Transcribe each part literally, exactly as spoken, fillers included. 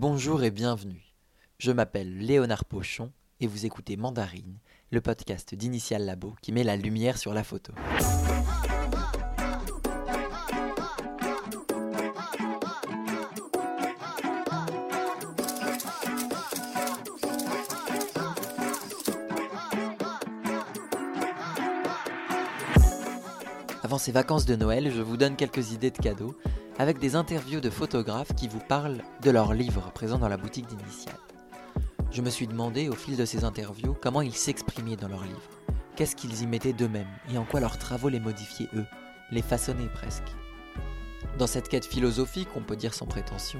Bonjour et bienvenue. Je m'appelle Léonard Pochon et vous écoutez Mandarine, le podcast d'Initial Labo qui met la lumière sur la photo. Avant ces vacances de Noël, je vous donne quelques idées de cadeaux avec des interviews de photographes qui vous parlent de leurs livres présents dans la boutique d'Initial. Je me suis demandé au fil de ces interviews comment ils s'exprimaient dans leurs livres, qu'est-ce qu'ils y mettaient d'eux-mêmes et en quoi leurs travaux les modifiaient eux, les façonnaient presque. Dans cette quête philosophique, on peut dire sans prétention,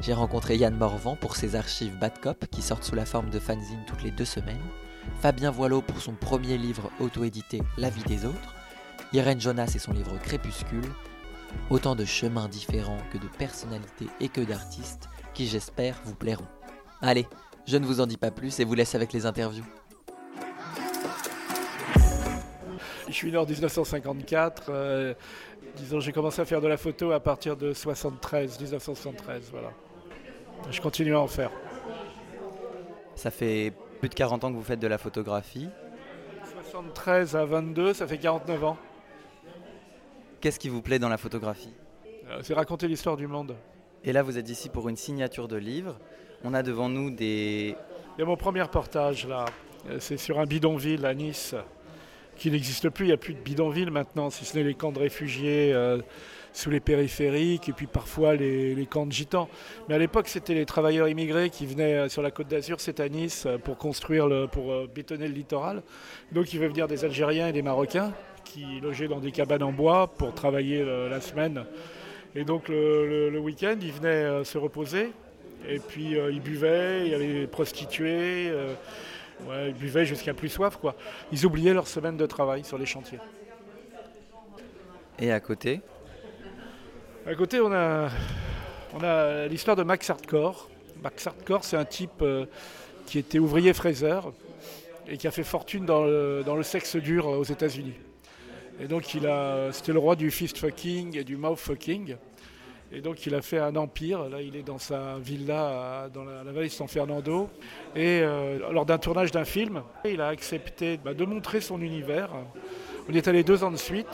j'ai rencontré Yann Morvan pour ses archives Bad Cop qui sortent sous la forme de fanzine toutes les deux semaines, Fabien Voileau pour son premier livre auto-édité La vie des autres, Irène Jonas et son livre Crépuscule, autant de chemins différents que de personnalités et que d'artistes qui, j'espère, vous plairont. Allez, je ne vous en dis pas plus et vous laisse avec les interviews. Je suis né en dix-neuf cent cinquante-quatre. Euh, disons, j'ai commencé à faire de la photo à partir de soixante-treize, mille neuf cent soixante-treize, voilà. Je continue à en faire. Ça fait plus de quarante ans que vous faites de la photographie. soixante-treize à vingt-deux, ça fait quarante-neuf ans. Qu'est-ce qui vous plaît dans la photographie ? C'est raconter l'histoire du monde. Et là, vous êtes ici pour une signature de livre. On a devant nous des... Il y a mon premier reportage, là. C'est sur un bidonville à Nice, qui n'existe plus. Il n'y a plus de bidonville maintenant, si ce n'est les camps de réfugiés euh, sous les périphériques et puis parfois les, les camps de gitans. Mais à l'époque, c'était les travailleurs immigrés qui venaient sur la Côte d'Azur, c'est à Nice, pour construire, le, pour bétonner le littoral. Donc, ils veulent venir des Algériens et des Marocains, qui logeaient dans des cabanes en bois pour travailler la semaine. Et donc le, le, le week-end, ils venaient se reposer et puis euh, ils buvaient, il y avait des prostituées, euh, ouais, ils buvaient jusqu'à plus soif, quoi. Ils oubliaient leur semaine de travail sur les chantiers. Et à côté ? À côté, on a, on a l'histoire de Max Hardcore. Max Hardcore, c'est un type euh, qui était ouvrier fraiseur et qui a fait fortune dans le, dans le sexe dur aux États-Unis. Et donc, il a, c'était le roi du fist-fucking et du mouth-fucking. Et donc, il a fait un empire. Là, il est dans sa villa, à, dans la, la vallée de San Fernando. Et euh, lors d'un tournage d'un film, il a accepté bah, de montrer son univers. On y est allé deux ans de suite,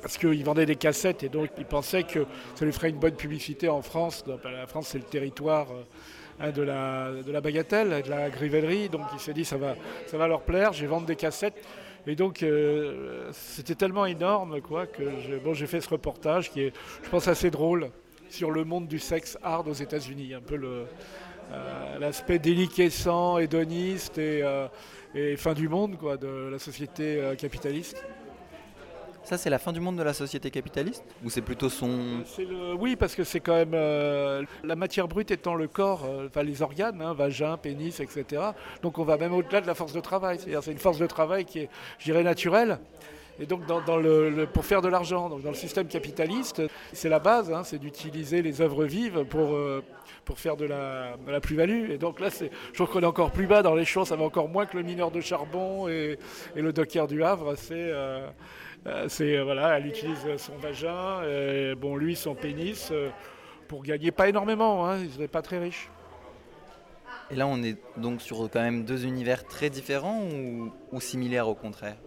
parce qu'il vendait des cassettes. Et donc, il pensait que ça lui ferait une bonne publicité en France. Donc, bah, la France, c'est le territoire... Euh, De la, de la bagatelle, de la grivellerie. Donc il s'est dit, ça va, ça va leur plaire, je vais vendre des cassettes. Et donc, euh, c'était tellement énorme, quoi, que je, bon, j'ai fait ce reportage qui est, je pense, assez drôle sur le monde du sexe hard aux États-Unis. Un peu le, euh, l'aspect déliquescent, hédoniste et, euh, et fin du monde, quoi, de la société euh, capitaliste. Ça, c'est la fin du monde de la société capitaliste ? Ou c'est plutôt son... C'est le... Oui, parce que c'est quand même... Euh, la matière brute étant le corps, euh, enfin les organes, hein, vagin, pénis, et cetera. Donc on va même au-delà de la force de travail. C'est-à-dire c'est une force de travail qui est, je dirais, naturelle. Et donc dans, dans le, le, pour faire de l'argent, donc dans le système capitaliste, c'est la base, hein, c'est d'utiliser les œuvres vives pour, euh, pour faire de la, de la plus-value. Et donc là, c'est, je trouve qu'on est encore plus bas dans les choses. Ça va encore moins que le mineur de charbon et, et le docker du Havre. C'est... Euh, C'est, voilà, elle utilise son vagin, et, bon, lui son pénis, pour gagner pas énormément, hein, ils n'étaient pas très riches. Et là on est donc sur quand même deux univers très différents ou, ou similaires au contraire ?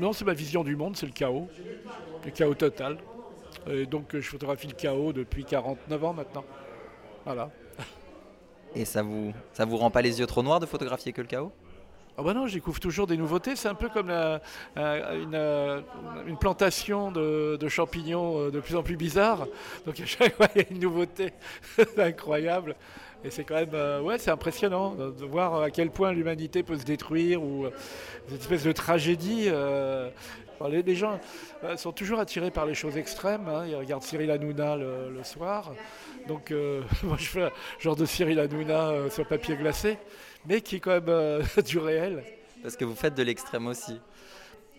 Non, c'est ma vision du monde, c'est le chaos, le chaos total. Et donc je photographie le chaos depuis quarante-neuf ans maintenant, voilà. Et ça vous, ça vous rend pas les yeux trop noirs de photographier que le chaos ? Ah bah non, je découvre toujours des nouveautés. C'est un peu comme la, une, une plantation de, de champignons de plus en plus bizarre. Donc à chaque fois, il y a une nouveauté incroyable. Et c'est quand même, ouais, c'est impressionnant de voir à quel point l'humanité peut se détruire ou cette espèce de tragédie. Les gens sont toujours attirés par les choses extrêmes. Hein. Ils regardent Cyril Hanouna le, le soir. Donc euh, moi, je fais un genre de Cyril Hanouna sur papier glacé. Mais qui est quand même euh, du réel. Parce que vous faites de l'extrême aussi.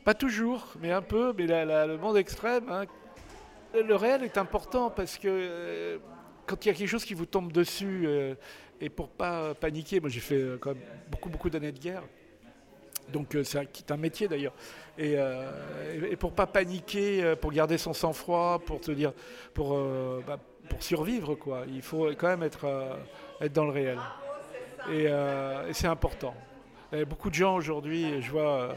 Pas toujours, mais un peu. Mais la, la, le monde extrême, hein. Le réel est important parce que euh, quand il y a quelque chose qui vous tombe dessus, euh, et pour pas paniquer, moi j'ai fait euh, quand même beaucoup, beaucoup d'années de guerre. Donc euh, c'est, un, c'est un métier d'ailleurs. Et, euh, et pour pas paniquer, pour garder son sang-froid, pour te dire, pour euh, bah, pour survivre, quoi. Il faut quand même être, euh, être dans le réel. Et, euh, et c'est important. Et beaucoup de gens aujourd'hui, je vois, euh,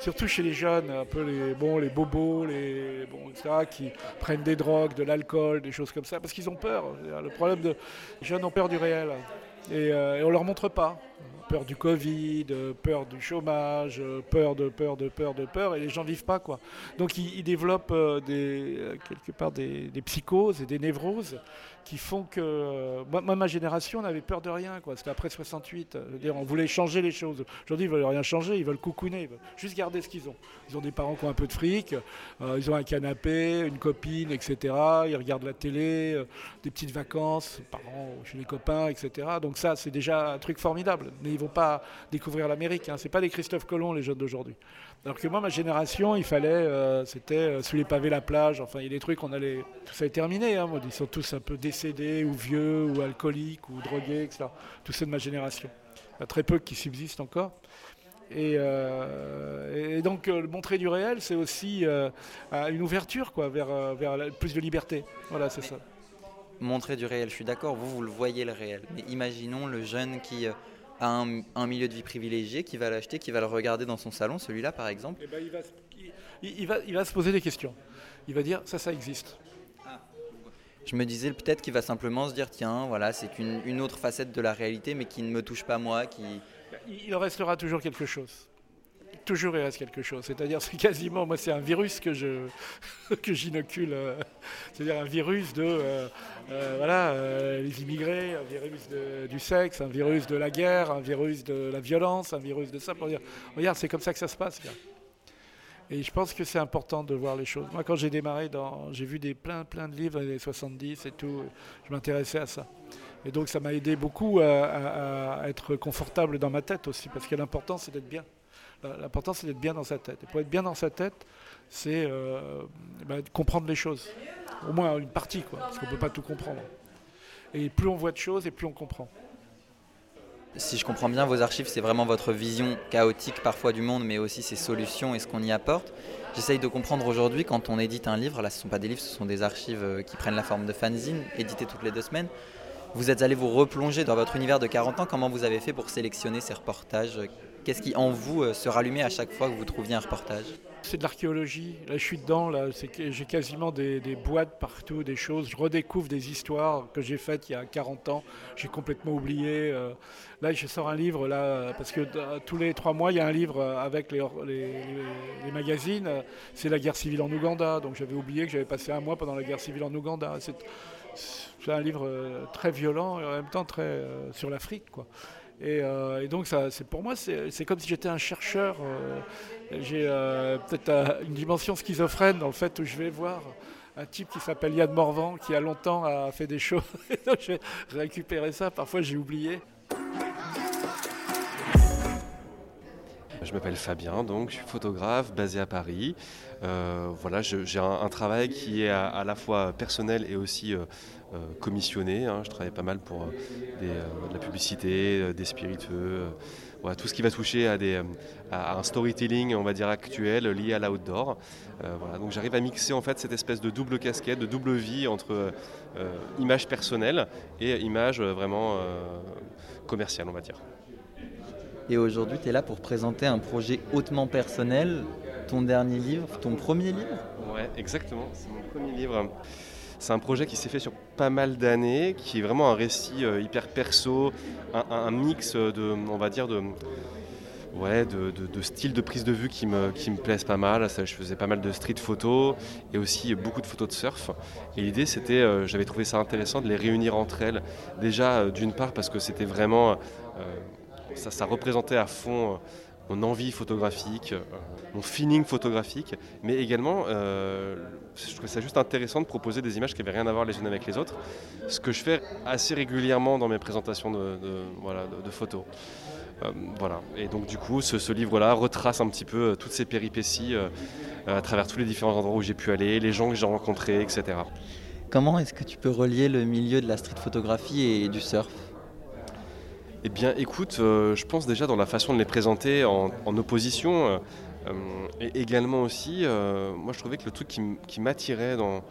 surtout chez les jeunes, un peu les, bon, les bobos, les, bon, et cetera, qui prennent des drogues, de l'alcool, des choses comme ça, parce qu'ils ont peur. Le problème de, les jeunes ont peur du réel. Et, euh, et on ne leur montre pas. Peur du Covid, peur du chômage, peur de peur de peur de peur, et les gens ne vivent pas, quoi. Donc ils, ils développent des, quelque part des, des psychoses et des névroses qui font que... Moi, moi ma génération, on n'avait peur de rien, quoi. C'était après soixante-huit. Je veux dire, on voulait changer les choses. Aujourd'hui, ils ne veulent rien changer, ils veulent coucouner, ils veulent juste garder ce qu'ils ont. Ils ont des parents qui ont un peu de fric, euh, ils ont un canapé, une copine, et cetera. Ils regardent la télé, euh, des petites vacances, parents chez les copains, et cetera. Donc ça, c'est déjà un truc formidable. Mais ils ne vont pas découvrir l'Amérique, hein. Ce n'est pas des Christophe Colomb, les jeunes d'aujourd'hui. Alors que moi, ma génération, il fallait, euh, c'était euh, sous les pavés, la plage, enfin, il y a des trucs, on allait... Tout ça est terminé, hein, ils sont tous un peu décédés, ou vieux, ou alcooliques, ou drogués, et cetera. Tous ceux de ma génération. Il y a très peu qui subsistent encore. Et, euh, et donc, euh, montrer du réel, c'est aussi euh, une ouverture, quoi, vers, vers la, plus de liberté. Voilà, c'est ça. Montrer du réel, je suis d'accord, vous, vous le voyez, le réel. Mais imaginons le jeune qui... Euh... à un, un milieu de vie privilégié, qui va l'acheter, qui va le regarder dans son salon, celui-là par exemple. Eh ben, il, va, il, il, va, il va se poser des questions. Il va dire ça, ça existe. Ah. Je me disais peut-être qu'il va simplement se dire tiens, voilà, c'est une, une autre facette de la réalité, mais qui ne me touche pas moi. Qui... Il, il restera toujours quelque chose. Toujours il reste quelque chose. C'est-à-dire, c'est quasiment, moi, c'est un virus que je que j'inocule. Euh, c'est-à-dire un virus de euh, euh, voilà euh, les immigrés, un virus de, du sexe, un virus de la guerre, un virus de la violence, un virus de ça pour dire regarde, c'est comme ça que ça se passe. Là. Et je pense que c'est important de voir les choses. Moi, quand j'ai démarré, dans, j'ai vu des plein plein de livres des soixante-dix et tout. Je m'intéressais à ça. Et donc, ça m'a aidé beaucoup à, à, à être confortable dans ma tête aussi, parce que l'important, c'est d'être bien. L'important, c'est d'être bien dans sa tête. Et pour être bien dans sa tête, c'est euh, bah, comprendre les choses. Au moins une partie, quoi, parce qu'on ne peut pas tout comprendre. Et plus on voit de choses, et plus on comprend. Si je comprends bien, vos archives, c'est vraiment votre vision chaotique parfois du monde, mais aussi ses solutions et ce qu'on y apporte. J'essaye de comprendre aujourd'hui, quand on édite un livre, là, ce ne sont pas des livres, ce sont des archives qui prennent la forme de fanzines, éditées toutes les deux semaines. Vous êtes allé vous replonger dans votre univers de quarante ans. Comment vous avez fait pour sélectionner ces reportages ? Qu'est-ce qui, en vous, se rallumait à chaque fois que vous trouviez un reportage ? C'est de l'archéologie. Là, je suis dedans. Là, c'est, j'ai quasiment des, des boîtes partout, des choses. Je redécouvre des histoires que j'ai faites il y a quarante ans. J'ai complètement oublié. Euh, là, je sors un livre, là, parce que euh, tous les trois mois, il y a un livre avec les, les, les, les magazines. C'est la guerre civile en Ouganda. Donc, j'avais oublié que j'avais passé un mois pendant la guerre civile en Ouganda. C'est, c'est un livre très violent et en même temps très euh, sur l'Afrique, quoi. Et, euh, et donc ça, c'est, pour moi c'est, c'est comme si j'étais un chercheur, euh, j'ai euh, peut-être euh, une dimension schizophrène dans le fait où je vais voir un type qui s'appelle Yann Morvan qui a longtemps a fait des choses, donc j'ai récupéré ça, parfois j'ai oublié. Je m'appelle Fabien, donc je suis photographe basé à Paris. Euh, voilà, je, j'ai un, un travail qui est à, à la fois personnel et aussi euh, euh, commissionné. Hein. Je travaille pas mal pour euh, des, euh, de la publicité, euh, des spiritueux, euh, voilà, tout ce qui va toucher à, des, à un storytelling, on va dire actuel, lié à l'outdoor. Euh, voilà, donc j'arrive à mixer en fait cette espèce de double casquette, de double vie entre euh, image personnelle et image vraiment euh, commerciale, on va dire. Et aujourd'hui, tu es là pour présenter un projet hautement personnel, ton dernier livre, ton premier livre ? Ouais, exactement, c'est mon premier livre. C'est un projet qui s'est fait sur pas mal d'années, qui est vraiment un récit euh, hyper perso, un, un mix de, on va dire, de... Ouais, de, de, de style de prise de vue qui me, qui me plaisent pas mal. Ça, je faisais pas mal de street photos et aussi beaucoup de photos de surf. Et l'idée, c'était, euh, j'avais trouvé ça intéressant de les réunir entre elles. Déjà, euh, d'une part, parce que c'était vraiment... Euh, Ça, ça représentait à fond mon envie photographique, mon feeling photographique, mais également, euh, je trouvais ça juste intéressant de proposer des images qui n'avaient rien à voir les unes avec les autres, ce que je fais assez régulièrement dans mes présentations de, de, voilà, de, de photos. Euh, voilà. Et donc du coup, ce, ce livre-là retrace un petit peu toutes ces péripéties euh, à travers tous les différents endroits où j'ai pu aller, les gens que j'ai rencontrés, et cetera. Comment est-ce que tu peux relier le milieu de la street photographie et du surf ? Eh bien, écoute, euh, je pense déjà dans la façon de les présenter en, en opposition euh, et également aussi, euh, moi je trouvais que le truc qui, m- qui m'attirait dans,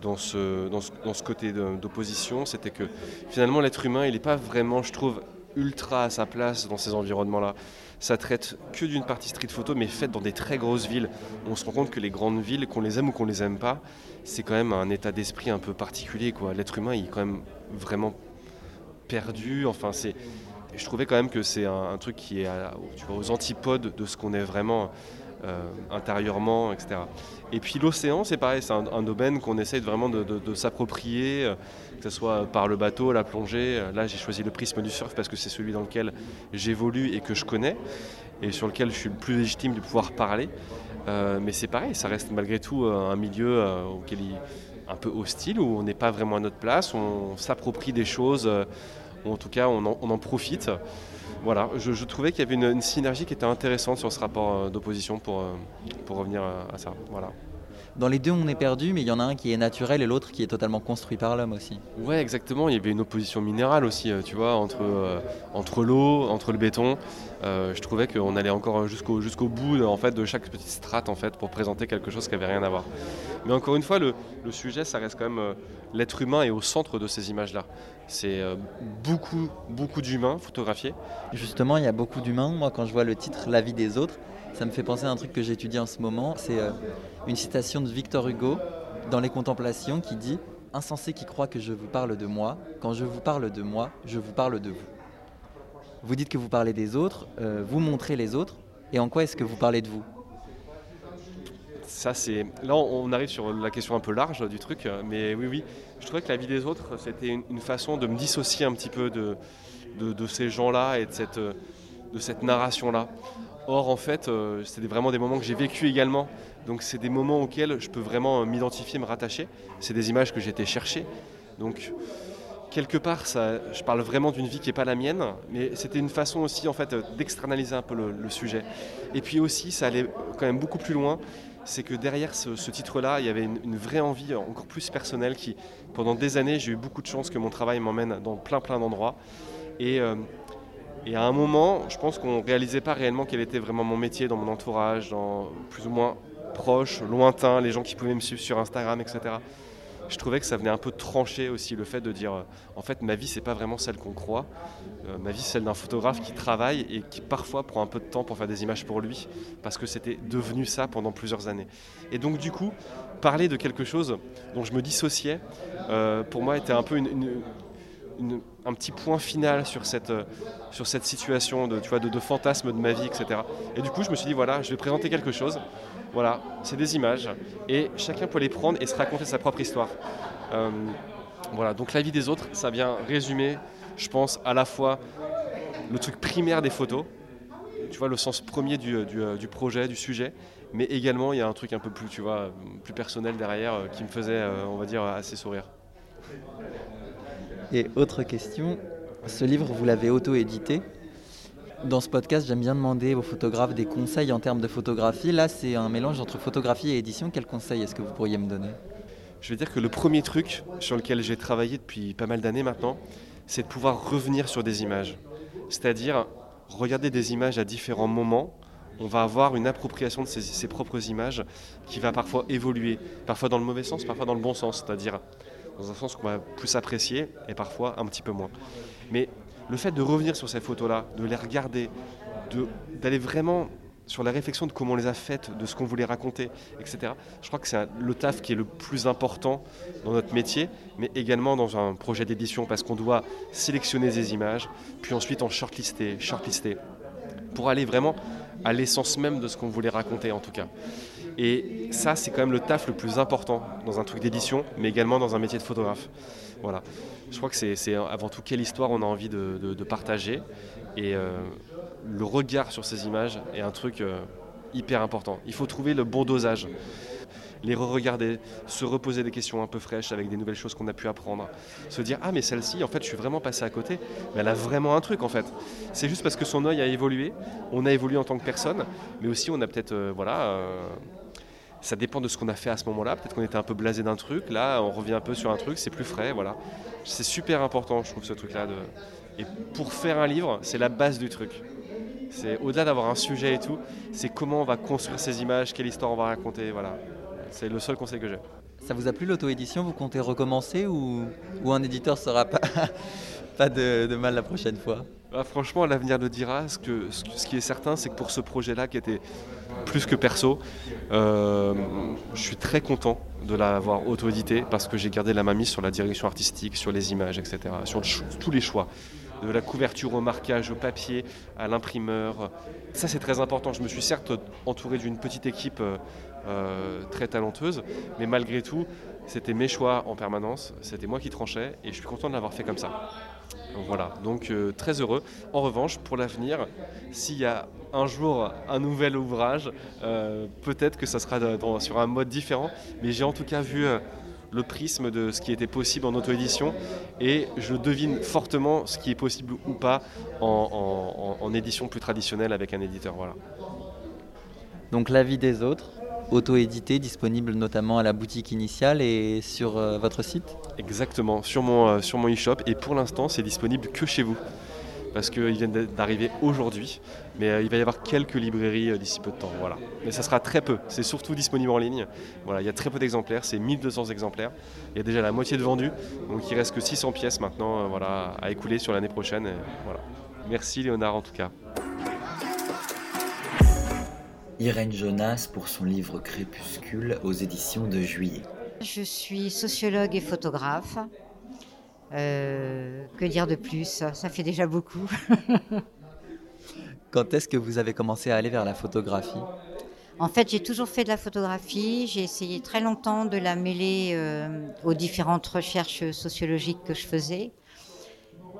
dans ce, dans ce, dans ce côté de, d'opposition, c'était que finalement l'être humain, il n'est pas vraiment, je trouve, ultra à sa place dans ces environnements-là. Ça traite que d'une partie street photo, mais faite dans des très grosses villes. On se rend compte que les grandes villes, qu'on les aime ou qu'on les aime pas, c'est quand même un état d'esprit un peu particulier, quoi. L'être humain, il est quand même vraiment perdu. Enfin, c'est... Je trouvais quand même que c'est un, un truc qui est à, tu vois, aux antipodes de ce qu'on est vraiment euh, intérieurement, et cetera. Et puis l'océan, c'est pareil, c'est un, un domaine qu'on essaye vraiment de, de, de s'approprier, euh, que ce soit par le bateau, la plongée. Là, j'ai choisi le prisme du surf parce que c'est celui dans lequel j'évolue et que je connais, et sur lequel je suis le plus légitime de pouvoir parler. Euh, mais c'est pareil, ça reste malgré tout euh, un milieu euh, auquel il, un peu hostile, où on n'est pas vraiment à notre place, on, on s'approprie des choses... Euh, ou en tout cas on en, on en profite. Voilà, je, je trouvais qu'il y avait une, une synergie qui était intéressante sur ce rapport d'opposition pour, pour revenir à ça. Voilà. Dans les deux on est perdu, mais il y en a un qui est naturel et l'autre qui est totalement construit par l'homme aussi. Ouais, exactement, il y avait une opposition minérale aussi, tu vois, entre, euh, entre l'eau, entre le béton. Euh, je trouvais qu'on allait encore jusqu'au, jusqu'au bout de, en fait, de chaque petite strate en fait, pour présenter quelque chose qui n'avait rien à voir. Mais encore une fois, le, le sujet, ça reste quand même euh, l'être humain est au centre de ces images-là. C'est euh, beaucoup, beaucoup d'humains photographiés. Justement, il y a beaucoup d'humains. Moi, quand je vois le titre « La vie des autres », ça me fait penser à un truc que j'étudie en ce moment. C'est euh, une citation de Victor Hugo dans Les Contemplations qui dit « Insensé qui croit que je vous parle de moi, quand je vous parle de moi, je vous parle de vous. » Vous dites que vous parlez des autres, euh, vous montrez les autres, et en quoi est-ce que vous parlez de vous ? Ça, c'est... Là, on arrive sur la question un peu large du truc, mais oui, oui, je trouvais que la vie des autres, c'était une façon de me dissocier un petit peu de, de, de ces gens-là et de cette, de cette narration-là. Or, en fait, c'est vraiment des moments que j'ai vécu également, donc c'est des moments auxquels je peux vraiment m'identifier, me rattacher. C'est des images que j'ai été chercher, donc... Quelque part, ça, je parle vraiment d'une vie qui n'est pas la mienne, mais c'était une façon aussi en fait, d'externaliser un peu le, le sujet. Et puis aussi, ça allait quand même beaucoup plus loin, c'est que derrière ce, ce titre-là, il y avait une, une vraie envie encore plus personnelle qui, pendant des années, j'ai eu beaucoup de chance que mon travail m'emmène dans plein plein d'endroits. Et, euh, et à un moment, je pense qu'on ne réalisait pas réellement quel était vraiment mon métier dans mon entourage, dans plus ou moins proche, lointain, les gens qui pouvaient me suivre sur Instagram, et cetera. Je trouvais que ça venait un peu trancher aussi le fait de dire euh, en fait ma vie c'est pas vraiment celle qu'on croit, euh, ma vie c'est celle d'un photographe qui travaille et qui parfois prend un peu de temps pour faire des images pour lui parce que c'était devenu ça pendant plusieurs années. Et donc du coup parler de quelque chose dont je me dissociais euh, pour moi était un peu une, une, une, un petit point final sur cette, euh, sur cette situation de, tu vois, de, de fantasme de ma vie, et cetera. Et du coup je me suis dit voilà je vais présenter quelque chose. Voilà, c'est des images et chacun peut les prendre et se raconter sa propre histoire. Euh, voilà, donc la vie des autres, ça vient résumer, je pense, à la fois le truc primaire des photos, tu vois, le sens premier du, du, du projet, du sujet, mais également il y a un truc un peu plus, tu vois, plus personnel derrière qui me faisait, on va dire, assez sourire. Et autre question, ce livre, vous l'avez auto-édité ? Dans ce podcast, j'aime bien demander aux photographes des conseils en termes de photographie. Là, c'est un mélange entre photographie et édition. Quel conseil est-ce que vous pourriez me donner ? Je vais dire que le premier truc sur lequel j'ai travaillé depuis pas mal d'années maintenant, c'est de pouvoir revenir sur des images. C'est-à-dire, regarder des images à différents moments, on va avoir une appropriation de ses, ses propres images qui va parfois évoluer, parfois dans le mauvais sens, parfois dans le bon sens, c'est-à-dire dans un sens qu'on va plus apprécier et parfois un petit peu moins. Mais le fait de revenir sur ces photos-là, de les regarder, de, d'aller vraiment sur la réflexion de comment on les a faites, de ce qu'on voulait raconter, et cetera. Je crois que c'est un, le taf qui est le plus important dans notre métier, mais également dans un projet d'édition, parce qu'on doit sélectionner des images, puis ensuite en shortlister, shortlister, pour aller vraiment à l'essence même de ce qu'on voulait raconter en tout cas. Et ça, c'est quand même le taf le plus important dans un truc d'édition, mais également dans un métier de photographe. Voilà. Je crois que c'est, c'est avant tout quelle histoire on a envie de, de, de partager. Et euh, le regard sur ces images est un truc euh, hyper important. Il faut trouver le bon dosage. Les re-regarder, se reposer des questions un peu fraîches avec des nouvelles choses qu'on a pu apprendre. Se dire « Ah, mais celle-ci, en fait, je suis vraiment passé à côté. » Mais elle a vraiment un truc, en fait. C'est juste parce que son œil a évolué. On a évolué en tant que personne, mais aussi on a peut-être... Euh, voilà. Euh, Ça dépend de ce qu'on a fait à ce moment-là. Peut-être qu'on était un peu blasé d'un truc. Là, on revient un peu sur un truc, c'est plus frais. Voilà. C'est super important, je trouve, ce truc-là. De... Et pour faire un livre, c'est la base du truc. C'est, au-delà d'avoir un sujet et tout, c'est comment on va construire ces images, quelle histoire on va raconter. Voilà. C'est le seul conseil que j'ai. Ça vous a plu l'auto-édition? Vous comptez recommencer ou, ou un éditeur ne sera pas, pas de, de mal la prochaine fois? Bah, franchement, l'avenir le dira. Ce, que, ce, ce qui est certain, c'est que pour ce projet-là, qui était plus que perso, euh, je suis très content de l'avoir auto-édité parce que j'ai gardé la main mise sur la direction artistique, sur les images, et cetera, sur le cho- tous les choix. De la couverture au marquage, au papier, à l'imprimeur. Ça, c'est très important. Je me suis certes entouré d'une petite équipe euh, très talenteuse, mais malgré tout, c'était mes choix en permanence, c'était moi qui tranchais, et je suis content de l'avoir fait comme ça. Donc, voilà, donc euh, très heureux. En revanche, pour l'avenir, s'il y a un jour un nouvel ouvrage, euh, peut-être que ça sera dans, sur un mode différent, mais j'ai en tout cas vu... Euh, le prisme de ce qui était possible en auto-édition et je devine fortement ce qui est possible ou pas en, en, en édition plus traditionnelle avec un éditeur. Voilà. Donc La vie des autres, auto-édité, disponible notamment à la boutique Initiale et sur euh, votre site ? Exactement, sur mon, euh, sur mon e-shop et pour l'instant c'est disponible que chez vous parce qu'ils viennent d'arriver aujourd'hui mais euh, il va y avoir quelques librairies euh, d'ici peu de temps, voilà. Mais ça sera très peu, c'est surtout disponible en ligne, voilà, il y a très peu d'exemplaires, c'est mille deux cents exemplaires, il y a déjà la moitié de vendus, donc il ne reste que six cents pièces maintenant euh, voilà, à écouler sur l'année prochaine, et, voilà. Merci Léonard en tout cas. Irène Jonas pour son livre Crépuscule aux éditions de Juillet. Je suis sociologue et photographe. Euh, que dire de plus? Ça fait déjà beaucoup. Quand est-ce que vous avez commencé à aller vers la photographie? En fait, j'ai toujours fait de la photographie. J'ai essayé très longtemps de la mêler euh, aux différentes recherches sociologiques que je faisais.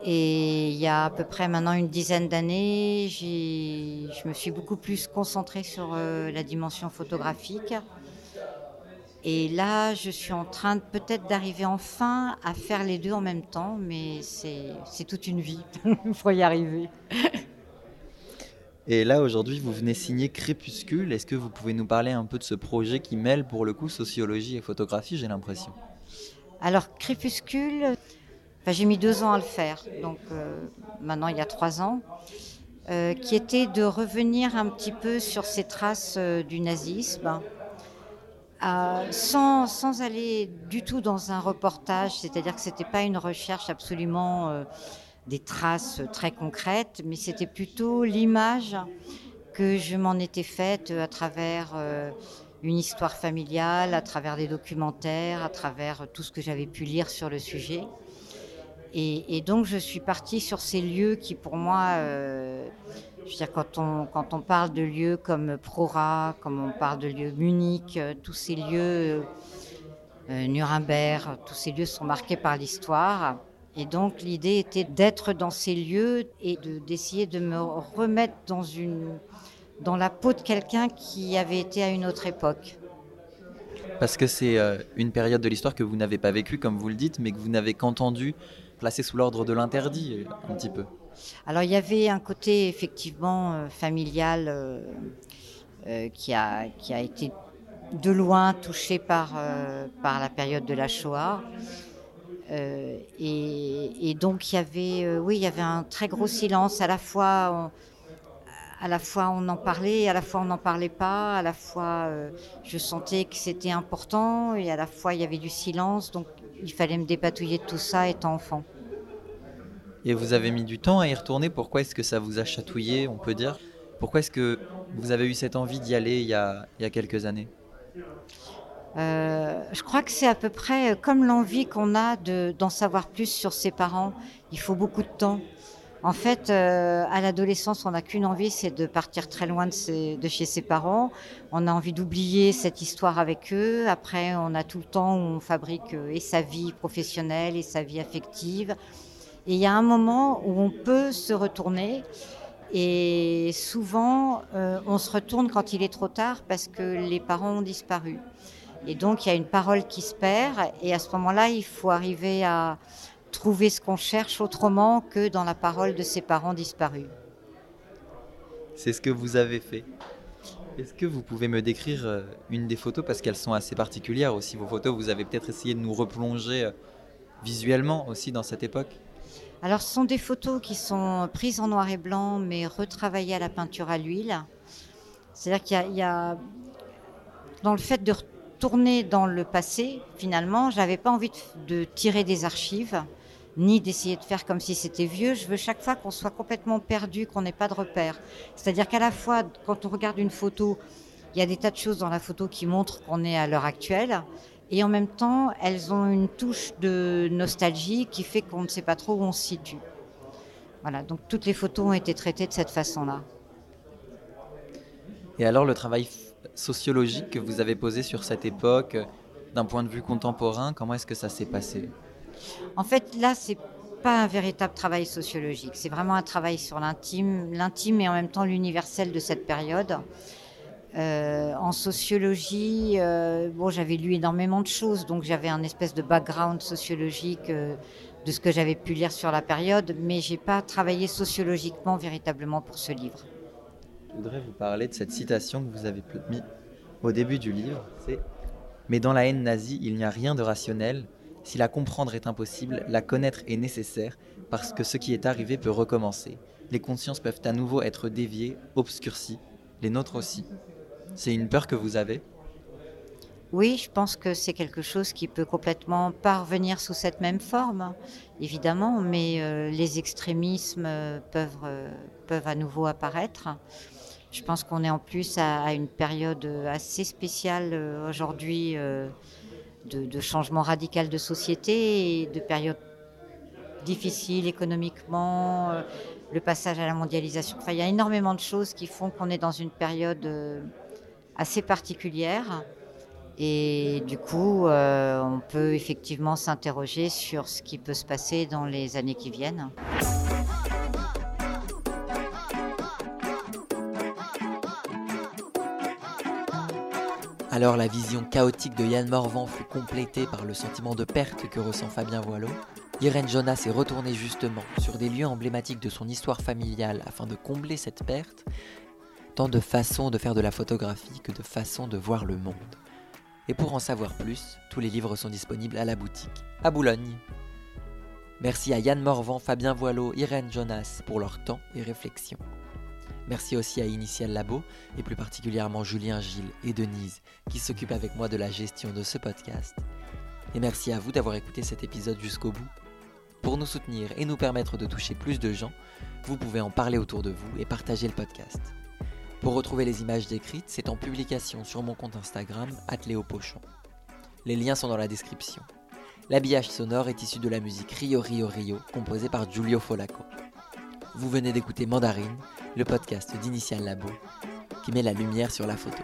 Et il y a à peu près maintenant une dizaine d'années, j'ai, je me suis beaucoup plus concentrée sur euh, la dimension photographique. Et là, je suis en train de, peut-être d'arriver enfin à faire les deux en même temps, mais c'est, c'est toute une vie pour y arriver. Et là, aujourd'hui, vous venez signer Crépuscule. Est-ce que vous pouvez nous parler un peu de ce projet qui mêle pour le coup sociologie et photographie, j'ai l'impression? Alors, Crépuscule, enfin, j'ai mis deux ans à le faire, donc euh, maintenant il y a trois ans, euh, qui était de revenir un petit peu sur ces traces euh, du nazisme. Euh, sans, sans aller du tout dans un reportage, c'est-à-dire que ce n'était pas une recherche absolument euh, des traces très concrètes, mais c'était plutôt l'image que je m'en étais faite à travers euh, une histoire familiale, à travers des documentaires, à travers tout ce que j'avais pu lire sur le sujet. Et, et donc je suis partie sur ces lieux qui pour moi... Euh, Je veux dire, quand on, quand on parle de lieux comme Prora, comme on parle de lieux Munich, tous ces lieux, euh, Nuremberg, tous ces lieux sont marqués par l'histoire. Et donc l'idée était d'être dans ces lieux et de, d'essayer de me remettre dans, une, dans la peau de quelqu'un qui avait été à une autre époque. Parce que c'est une période de l'histoire que vous n'avez pas vécue, comme vous le dites, mais que vous n'avez qu'entendu, placée sous l'ordre de l'interdit, un petit peu. Alors il y avait un côté effectivement euh, familial euh, euh, qui, a, qui a été de loin touché par, euh, par la période de la Shoah euh, et, et donc il y avait, euh, oui, il y avait un très gros silence, à la fois on, à la fois on en parlait, à la fois on n'en parlait pas, à la fois euh, je sentais que c'était important et à la fois il y avait du silence, donc il fallait me dépatouiller de tout ça étant enfant. Et vous avez mis du temps à y retourner. Pourquoi est-ce que ça vous a chatouillé, on peut dire? Pourquoi est-ce que vous avez eu cette envie d'y aller il y a, il y a quelques années? euh, Je crois que c'est à peu près comme l'envie qu'on a de, d'en savoir plus sur ses parents. Il faut beaucoup de temps. En fait, euh, à l'adolescence, on n'a qu'une envie, c'est de partir très loin de, ses, de chez ses parents. On a envie d'oublier cette histoire avec eux. Après, on a tout le temps où on fabrique euh, et sa vie professionnelle et sa vie affective. Et il y a un moment où on peut se retourner et souvent euh, on se retourne quand il est trop tard parce que les parents ont disparu. Et donc il y a une parole qui se perd et à ce moment-là il faut arriver à trouver ce qu'on cherche autrement que dans la parole de ses parents disparus. C'est ce que vous avez fait. Est-ce que vous pouvez me décrire une des photos parce qu'elles sont assez particulières aussi vos photos, vous avez peut-être essayé de nous replonger visuellement aussi dans cette époque? Alors, ce sont des photos qui sont prises en noir et blanc, mais retravaillées à la peinture à l'huile. C'est-à-dire qu'il y a, il y a dans le fait de, tourner dans le passé, finalement, j'avais pas envie de, de tirer des archives, ni d'essayer de faire comme si c'était vieux. Je veux chaque fois qu'on soit complètement perdu, qu'on n'ait pas de repères. C'est-à-dire qu'à la fois, quand on regarde une photo, il y a des tas de choses dans la photo qui montrent qu'on est à l'heure actuelle, et en même temps, elles ont une touche de nostalgie qui fait qu'on ne sait pas trop où on se situe. Voilà, donc toutes les photos ont été traitées de cette façon-là. Et alors, le travail sociologique que vous avez posé sur cette époque, d'un point de vue contemporain, comment est-ce que ça s'est passé ? En fait, là, c'est pas un véritable travail sociologique. C'est vraiment un travail sur l'intime, l'intime et en même temps l'universel de cette période. Euh, en sociologie, euh, bon, j'avais lu énormément de choses, donc j'avais un espèce de background sociologique euh, de ce que j'avais pu lire sur la période, mais j'ai pas travaillé sociologiquement véritablement pour ce livre. Je voudrais vous parler de cette citation que vous avez mise au début du livre. C'est « Mais dans la haine nazie, il n'y a rien de rationnel. Si la comprendre est impossible, la connaître est nécessaire, parce que ce qui est arrivé peut recommencer. Les consciences peuvent à nouveau être déviées, obscurcies, les nôtres aussi. » C'est une peur que vous avez ? Oui, je pense que c'est quelque chose qui peut complètement parvenir sous cette même forme, évidemment, mais euh, les extrémismes euh, peuvent, euh, peuvent à nouveau apparaître. Je pense qu'on est en plus à, à une période assez spéciale euh, aujourd'hui euh, de, de changement radical de société et de période difficile économiquement, euh, le passage à la mondialisation. Enfin, il y a énormément de choses qui font qu'on est dans une période euh, assez particulière. Et du coup, euh, on peut effectivement s'interroger sur ce qui peut se passer dans les années qui viennent. Alors la vision chaotique de Yann Morvan fut complétée par le sentiment de perte que ressent Fabien Voileau. Irène Jonas est retournée justement sur des lieux emblématiques de son histoire familiale afin de combler cette perte, tant de façons de faire de la photographie que de façons de voir le monde. Et pour en savoir plus, tous les livres sont disponibles à la boutique, à Boulogne. Merci à Yann Morvan, Fabien Voileau, Irène Jonas pour leur temps et réflexion. Merci aussi à Initial Labo, et plus particulièrement Julien, Gilles et Denise, qui s'occupent avec moi de la gestion de ce podcast. Et merci à vous d'avoir écouté cet épisode jusqu'au bout. Pour nous soutenir et nous permettre de toucher plus de gens, vous pouvez en parler autour de vous et partager le podcast. Pour retrouver les images décrites, c'est en publication sur mon compte Instagram, arobase léopochon. Les liens sont dans la description. L'habillage sonore est issu de la musique Rio Rio Rio, composée par Giulio Folaco. Vous venez d'écouter Mandarine, le podcast d'Initial Labo, qui met la lumière sur la photo.